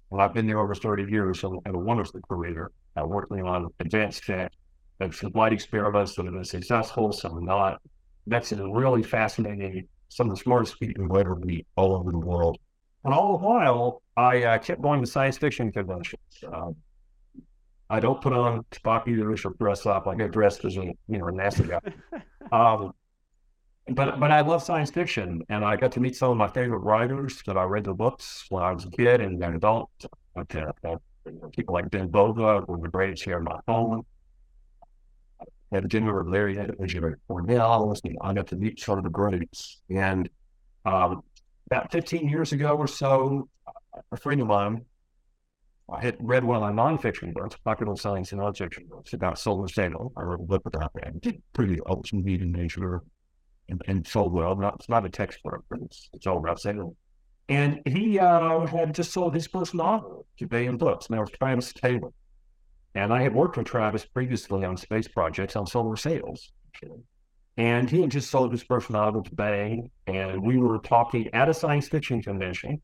Well, I've been there over thirty years, so I have a wonderful career. I worked on advanced tech, some light experiments, some have been successful, some not. That's a really fascinating, some of the smartest people who ever meet all over the world. And all the while, I uh, kept going to science fiction conventions. Uh, I don't put on spockers or dress up like I dressed as a you know a NASA guy. um, But but I love science fiction, and I got to meet some of my favorite writers that I read their books when I was a kid and an adult. People like Ben Bova were the greatest here in my home. I had a dinner with Larry Niven, Cornell. I got to meet sort of the greats. And um, about fifteen years ago or so, a friend of mine, I had read one of my nonfiction books, Practical Science and Nonfiction books, about solar sail. I wrote a book about that. I did pretty awesome meat in nature. And, and sold well. Not, it's not a textbook, but it's, it's all about sailing. And he uh, had just sold his first novel to Baen Books, and that was Travis Taylor. And I had worked with Travis previously on space projects on solar sails. And he had just sold his first novel to Baen, and we were talking at a science fiction convention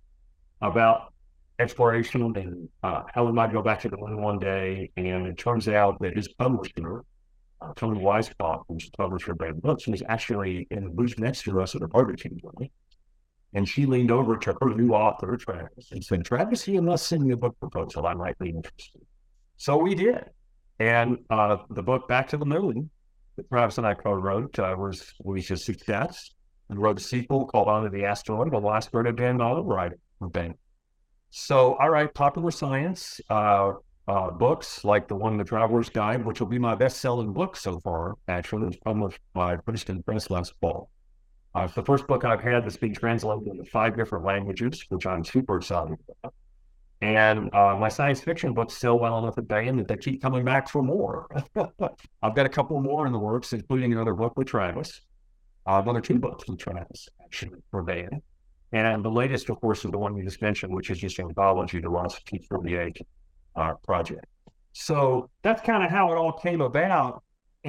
about exploration and uh, how we might go back to the moon one day. And it turns out that his publisher, Uh, Toni Weisskopf, who's the publisher of Baen Books, and is actually in the booth next to us at a barbecue party. And she leaned over to her new author, Travis, and said, "Travis, you must send me a book proposal. I might be interested." So we did. And uh, the book Back to the Moon that Travis and I co-wrote uh, was, was a success, and wrote a sequel called On to the Asteroid, The Last Bird of Ben Bova, right? So, all right, popular science, uh, Uh, books like the one, The Traveler's Guide, which will be my best-selling book so far, actually. It was published by Princeton Press last fall. Uh, it's the first book I've had that's been translated into five different languages, which I'm super excited about. And uh, my science fiction books sell well enough at Baen that they keep coming back for more. I've got a couple more in the works, including another book with Travis. Uh, another two books with Travis, actually, for Baen. And the latest, of course, is the one you just mentioned, which is just anthology, The Ross two forty-eight Uh, project. So that's kind of how it all came about.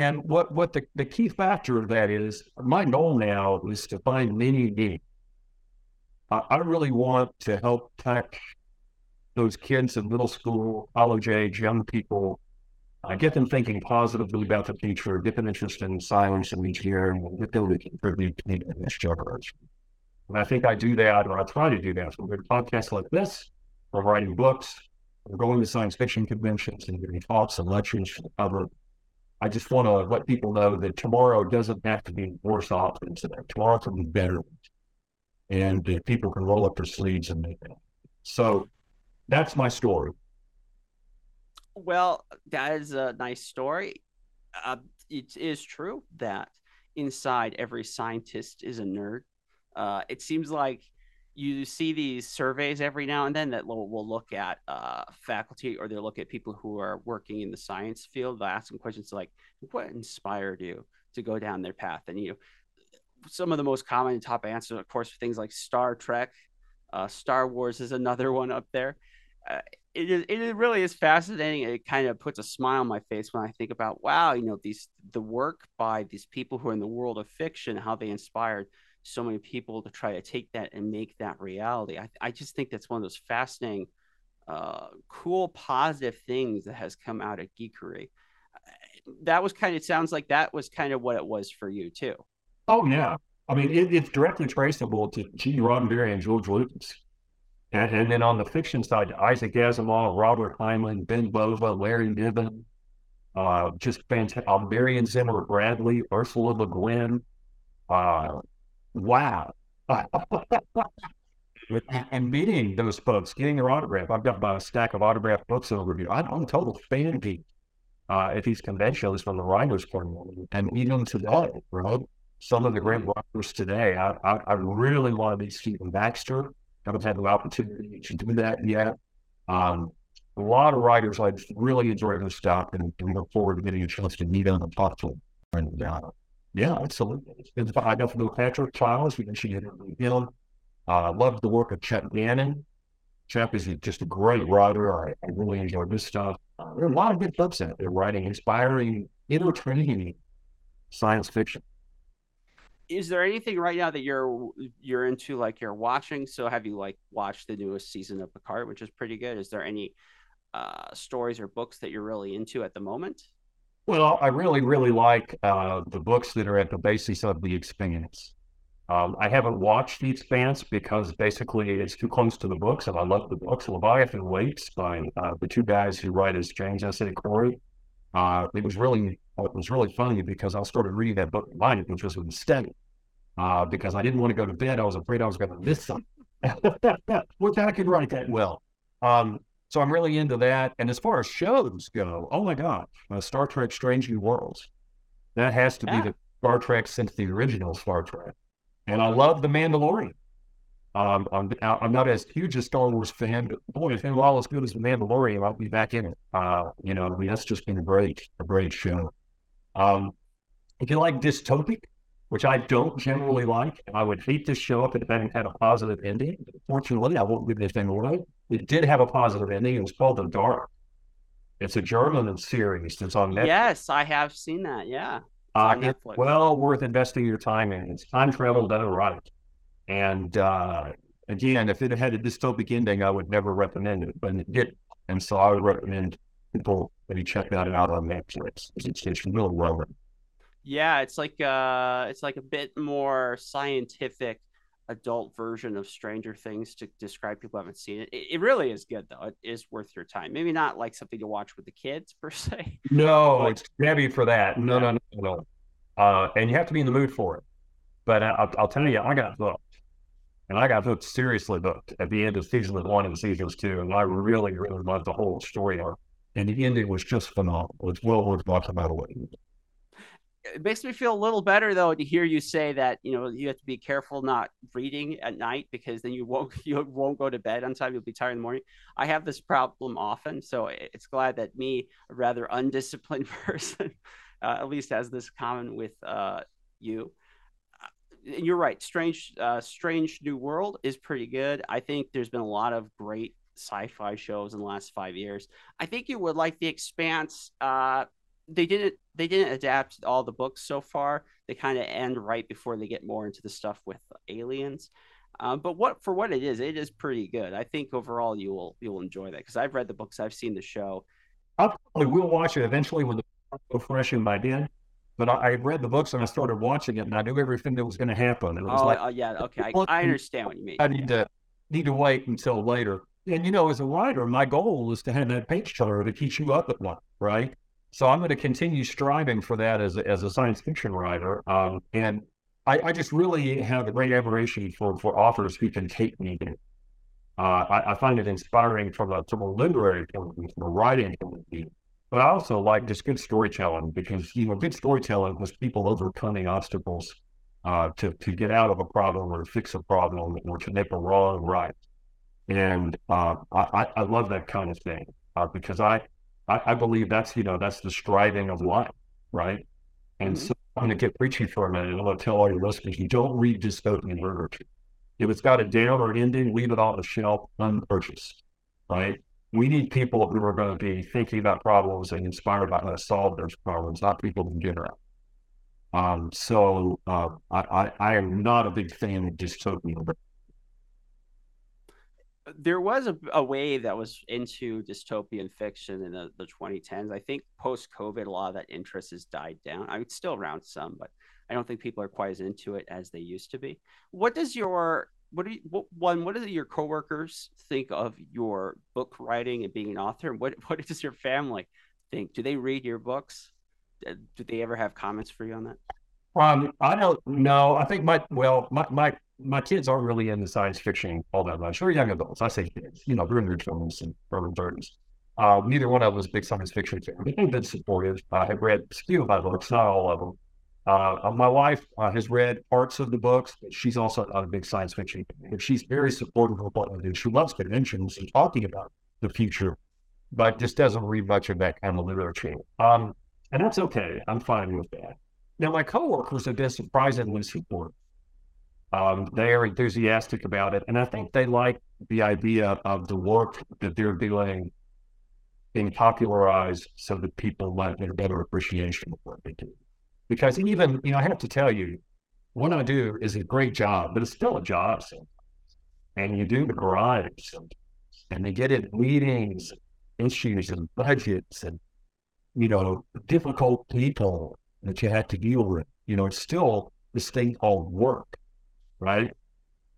And what, what the, the key factor of that is, my goal now is to find many needs. I, I really want to help touch those kids in middle school, college age, young people, uh, get them thinking positively about the future, get them interested in science and engineering, and get them to contribute to this generation. And I think I do that, or I try to do that, from good podcasts like this, or writing books, we're going to science fiction conventions and giving talks and lectures for the public. I just want to let people know that tomorrow doesn't have to be worse off than today. Tomorrow can be better. And uh, people can roll up their sleeves and make it. So that's my story. Well, that is a nice story. Uh, it is true that inside every scientist is a nerd. Uh, it seems like you see these surveys every now and then that will we'll look at uh, faculty, or they'll look at people who are working in the science field. They'll ask them questions like, what inspired you to go down their path? And, you know, some of the most common top answers, of course, things like Star Trek, uh, Star Wars is another one up there. Uh, it is, it really is fascinating. It kind of puts a smile on my face when I think about, wow, you know, these the work by these people who are in the world of fiction, how they inspired so many people to try to take that and make that reality. I, I just think that's one of those fascinating, uh, cool, positive things that has come out of geekery. That was kind of, it sounds like that was kind of what it was for you too. Oh yeah. I mean, it, it's directly traceable to Gene Roddenberry and George Lucas. And, and then on the fiction side, Isaac Asimov, Robert Heinlein, Ben Bova, Larry Niven, uh, just fantastic. Uh, Marion Zimmer Bradley, Ursula Le Guin. Uh, wow. And meeting those folks, getting their autograph. I've got my stack of autographed books over here. I'm a total fan geek uh, at these conventions from the writers' corner, and meeting today, right? Some of the great writers today. I, I, I really want to meet Stephen Baxter. I haven't had the opportunity to do that yet. Um, a lot of writers, I really enjoy their stuff and, and look forward to getting a chance to meet them and talk to them. And, uh, yeah, absolutely. It's, I definitely know Patrick Childs. We actually interviewed him. I uh, love the work of Chet Gannon. Chet is just a great writer. I, I really enjoy this stuff. Uh, there are a lot of good folks out there writing inspiring, entertaining science fiction. Is there anything right now that you're you're into, like you're watching? So have you like watched the newest season of Picard, which is pretty good? Is there any uh, stories or books that you're really into at the moment? Well, I really, really like uh, the books that are at the basis of The Expanse. Um, I haven't watched The Expanse because basically it's too close to the books, and I love the books. Leviathan Waits by uh, the two guys who write as James S. A. Corey. Uh, it was really it was really funny because I started reading that book mine, which was a mistake, uh, because I didn't want to go to bed. I was afraid I was going to miss something. Which I could write that well. Um, so I'm really into that. And as far as shows go, oh my God, uh, Star Trek: Strange New Worlds. That has to yeah. be the Star Trek since the original Star Trek. And I love The Mandalorian. Um, I'm, I'm not as huge a Star Wars fan, but boy, if it was all as good as The Mandalorian, I'll be back in it. Uh, you know, I mean, that's just been a great, a great show. Um, if you like dystopic, which I don't generally like, I would hate this show if it hadn't had a positive ending. Fortunately, I won't give this thing away. It did have a positive ending. It was called The Dark. It's a German series that's on Netflix. Yes, I have seen that, yeah. Uh, it's well worth investing your time in. It's time travel done right. And uh, again, if it had a dystopic ending, I would never recommend it, but it did. And so I would recommend people maybe check that out on Netflix. It's, it's really well written. Yeah, it's like uh, it's like a bit more scientific adult version of Stranger Things to describe people who haven't seen it. It, it really is good, though. It is worth your time. Maybe not like something to watch with the kids per se. No, but it's heavy for that. No, yeah. no, no, no. Uh, and you have to be in the mood for it. But I, I'll, I'll tell you, I got hooked, and I got hooked seriously hooked at the end of season one and season two, and I really, really loved the whole story arc. And the ending was just phenomenal. It's well worth watching out of it. It makes me feel a little better, though, to hear you say that, you know, you have to be careful not reading at night because then you won't you won't go to bed on time. You'll be tired in the morning. I have this problem often, so it's glad that me, a rather undisciplined person, uh, at least has this common with uh, you. And you're right. Strange, uh, Strange New World is pretty good. I think there's been a lot of great sci-fi shows in the last five years. I think you would like The Expanse. Uh, They didn't. They didn't adapt all the books so far. They kind of end right before they get more into the stuff with aliens. Um, but what for what it is, it is pretty good. I think overall you will you will enjoy that because I've read the books, I've seen the show. I probably will watch it eventually when the fresh in my den. But I, I read the books and I started watching it, and I knew everything that was going to happen. It was oh, like, oh yeah, okay, I, I understand what you mean. I need yeah. to need to wait until later. And you know, as a writer, my goal is to have that page turner to keep you up at one, right? So I'm going to continue striving for that as a, as a science fiction writer. Um, and I, I just really have a great admiration for, for authors who can take me. Uh, I, I find it inspiring from a, from a literary point of view, from a writing point of view. But I also like just good storytelling because, you know, good storytelling was people overcoming obstacles uh, to, to get out of a problem or fix a problem or to make a wrong right. And uh, I, I love that kind of thing uh, because I, I, I believe that's, you know, that's the striving of life, right? And mm-hmm. so I'm going to get preachy for a minute, and I'm going to tell all your listeners, you don't read dystopian literature. If it's got a downer ending, leave it on the shelf, unpurchased, right? We need people who are going to be thinking about problems and inspired by how to solve those problems, not people in general. Um, so uh, I, I, I am not a big fan of dystopian literature. There was a, a wave that was into dystopian fiction in the, the twenty tens. I think post-COVID, a lot of that interest has died down. I mean, it's still around some, but I don't think people are quite as into it as they used to be. What does your what do you, what, one, what do your coworkers think of your book writing and being an author? And what, what does your family think? Do they read your books? Do they ever have comments for you on that? Um, I don't know. I think my, well, my, my, my kids aren't really into science fiction all that much. We're young adults. I say kids, you know, they're in their twenties and early thirties. Uh, neither one of us big science fiction fan. They've been supportive. I have read a few of my books, not all of them. Uh, my wife uh, has read parts of the books, but she's also not a big science fiction fan. She's very supportive of what I do. She loves conventions and talking about the future, but just doesn't read much of that kind of literature. Um, and that's okay. I'm fine with that. Now, my coworkers have been surprisingly supportive. Um, they are enthusiastic about it, and I think they like the idea of the work that they're doing being popularized so that people might get a better appreciation of what they do. Because even, you know, I have to tell you, what I do is a great job, but it's still a job sometimes. And you do the grind sometimes. And they get in meetings, issues, and budgets, and, you know, difficult people that you have to deal with. You know, it's still this thing called work, right?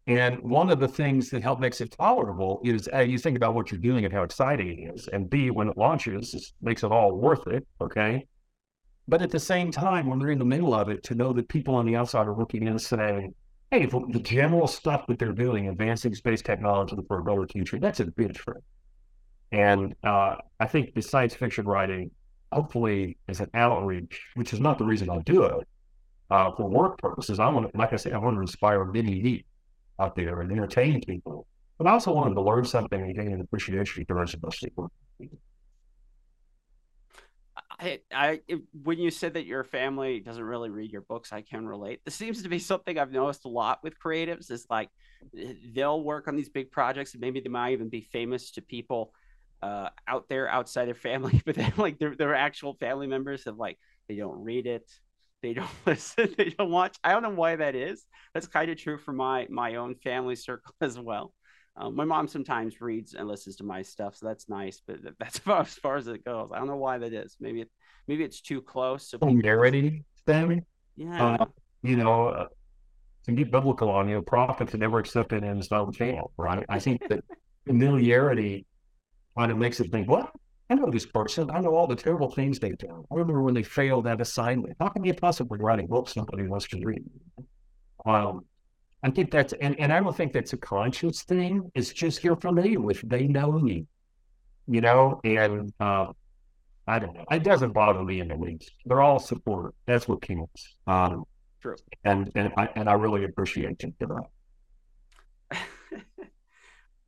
And one of the things that help makes it tolerable is, A, you think about what you're doing and how exciting it is, and B, when it launches, it makes it all worth it, okay? But at the same time, when they're in the middle of it, to know that people on the outside are looking in and saying, hey, the, the general stuff that they're doing, advancing space technology for a better future, that's a big trick. And uh, I think the science fiction writing, hopefully, is an outreach, which is not the reason I do it, uh, for work purposes. I want, like I said, I want to inspire many people out there and entertain people, but I also wanted to learn something and gain an appreciation for the rest of I, I, it, when you said that your family doesn't really read your books, I can relate. This seems to be something I've noticed a lot with creatives. Is like they'll work on these big projects and maybe they might even be famous to people uh, out there outside their family, but then like their their actual family members have like they don't read it. They don't listen, they don't watch. I don't know why that is. That's kind of true for my my own family circle as well. Um, my mom sometimes reads and listens to my stuff, so that's nice, but that's about as far as it goes. I don't know why that is. Maybe it, maybe it's too close. So familiarity, Sammy? Yeah. Uh, you know, uh, to be biblical on you, prophets are never accepted in Islam jail, right? I think that familiarity kind of makes it think, what? I know this person. I know all the terrible things they've done. I remember when they failed that assignment. How can you possibly write a book somebody wants to read? Um, I think that's, and, and I don't think that's a conscious thing. It's just you're familiar with, they know you, you know, and uh, I don't know. It doesn't bother me in the least. They're all supportive. That's what counts. Um, True. And, and, I, and I really appreciate it.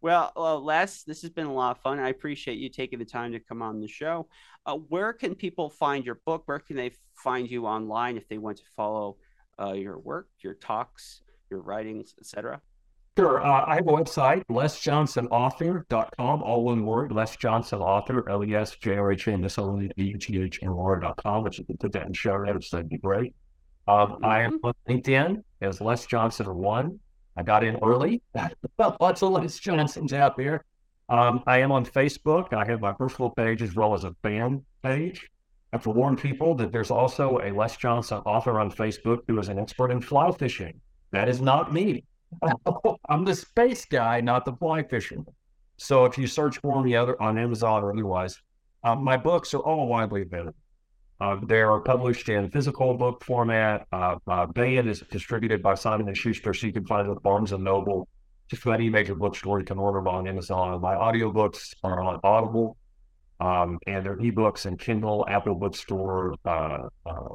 Well, uh, Les, this has been a lot of fun. I appreciate you taking the time to come on the show. Uh, where can people find your book? Where can they find you online if they want to follow uh, your work, your talks, your writings, et cetera? Sure. Uh, I have a website, les johnson author dot com, all one word, les johnson author, L E S J O H N S O N E D U T H N O R dot com, which you can put that in show notes. That'd be great. Um, mm-hmm. I am on LinkedIn as Les Johnson one. I got in early. Lots of Les Johnsons out there. Um, I am on Facebook. I have my personal page as well as a fan page. I have to warn people that there's also a Les Johnson author on Facebook who is an expert in fly fishing. That is not me. I'm the space guy, not the fly fishing. So if you search for me other on Amazon or otherwise, um, my books are all widely available. Uh, they are published in physical book format. Uh, uh, Baen is distributed by Simon and Schuster, so you can find it at Barnes and Noble. Just about any major bookstore you can order them on Amazon. My audiobooks are on Audible, um, and they're ebooks and Kindle, Apple Bookstore, uh, uh,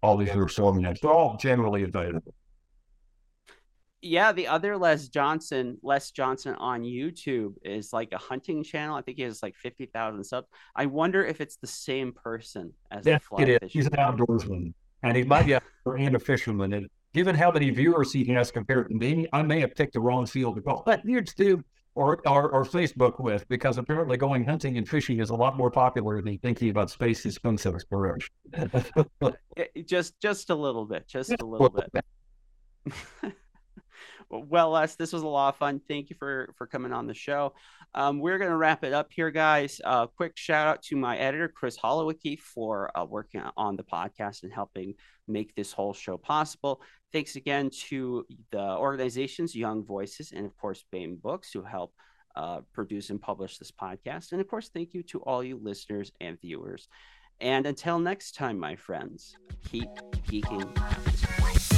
all these other formats. They're all generally available. Yeah, the other Les Johnson, Les Johnson on YouTube is like a hunting channel. I think he has like fifty thousand subs. I wonder if it's the same person as yeah, the fly fisherman. He's an outdoorsman, and he might be a, and a fisherman. And given how many viewers he has compared to me, I may have picked the wrong field to go. But YouTube or, or or Facebook with, because apparently going hunting and fishing is a lot more popular than thinking about space expensive exploration. just just a little bit, just a little bit. Well, Les, this was a lot of fun. Thank you for, for coming on the show. Um, we're going to wrap it up here, guys. Uh, quick shout out to my editor, Chris Holowicki, for uh, working on the podcast and helping make this whole show possible. Thanks again to the organizations, Young Voices, and of course, Baen Books, who help uh, produce and publish this podcast. And of course, thank you to all you listeners and viewers. And until next time, my friends, keep geeking out.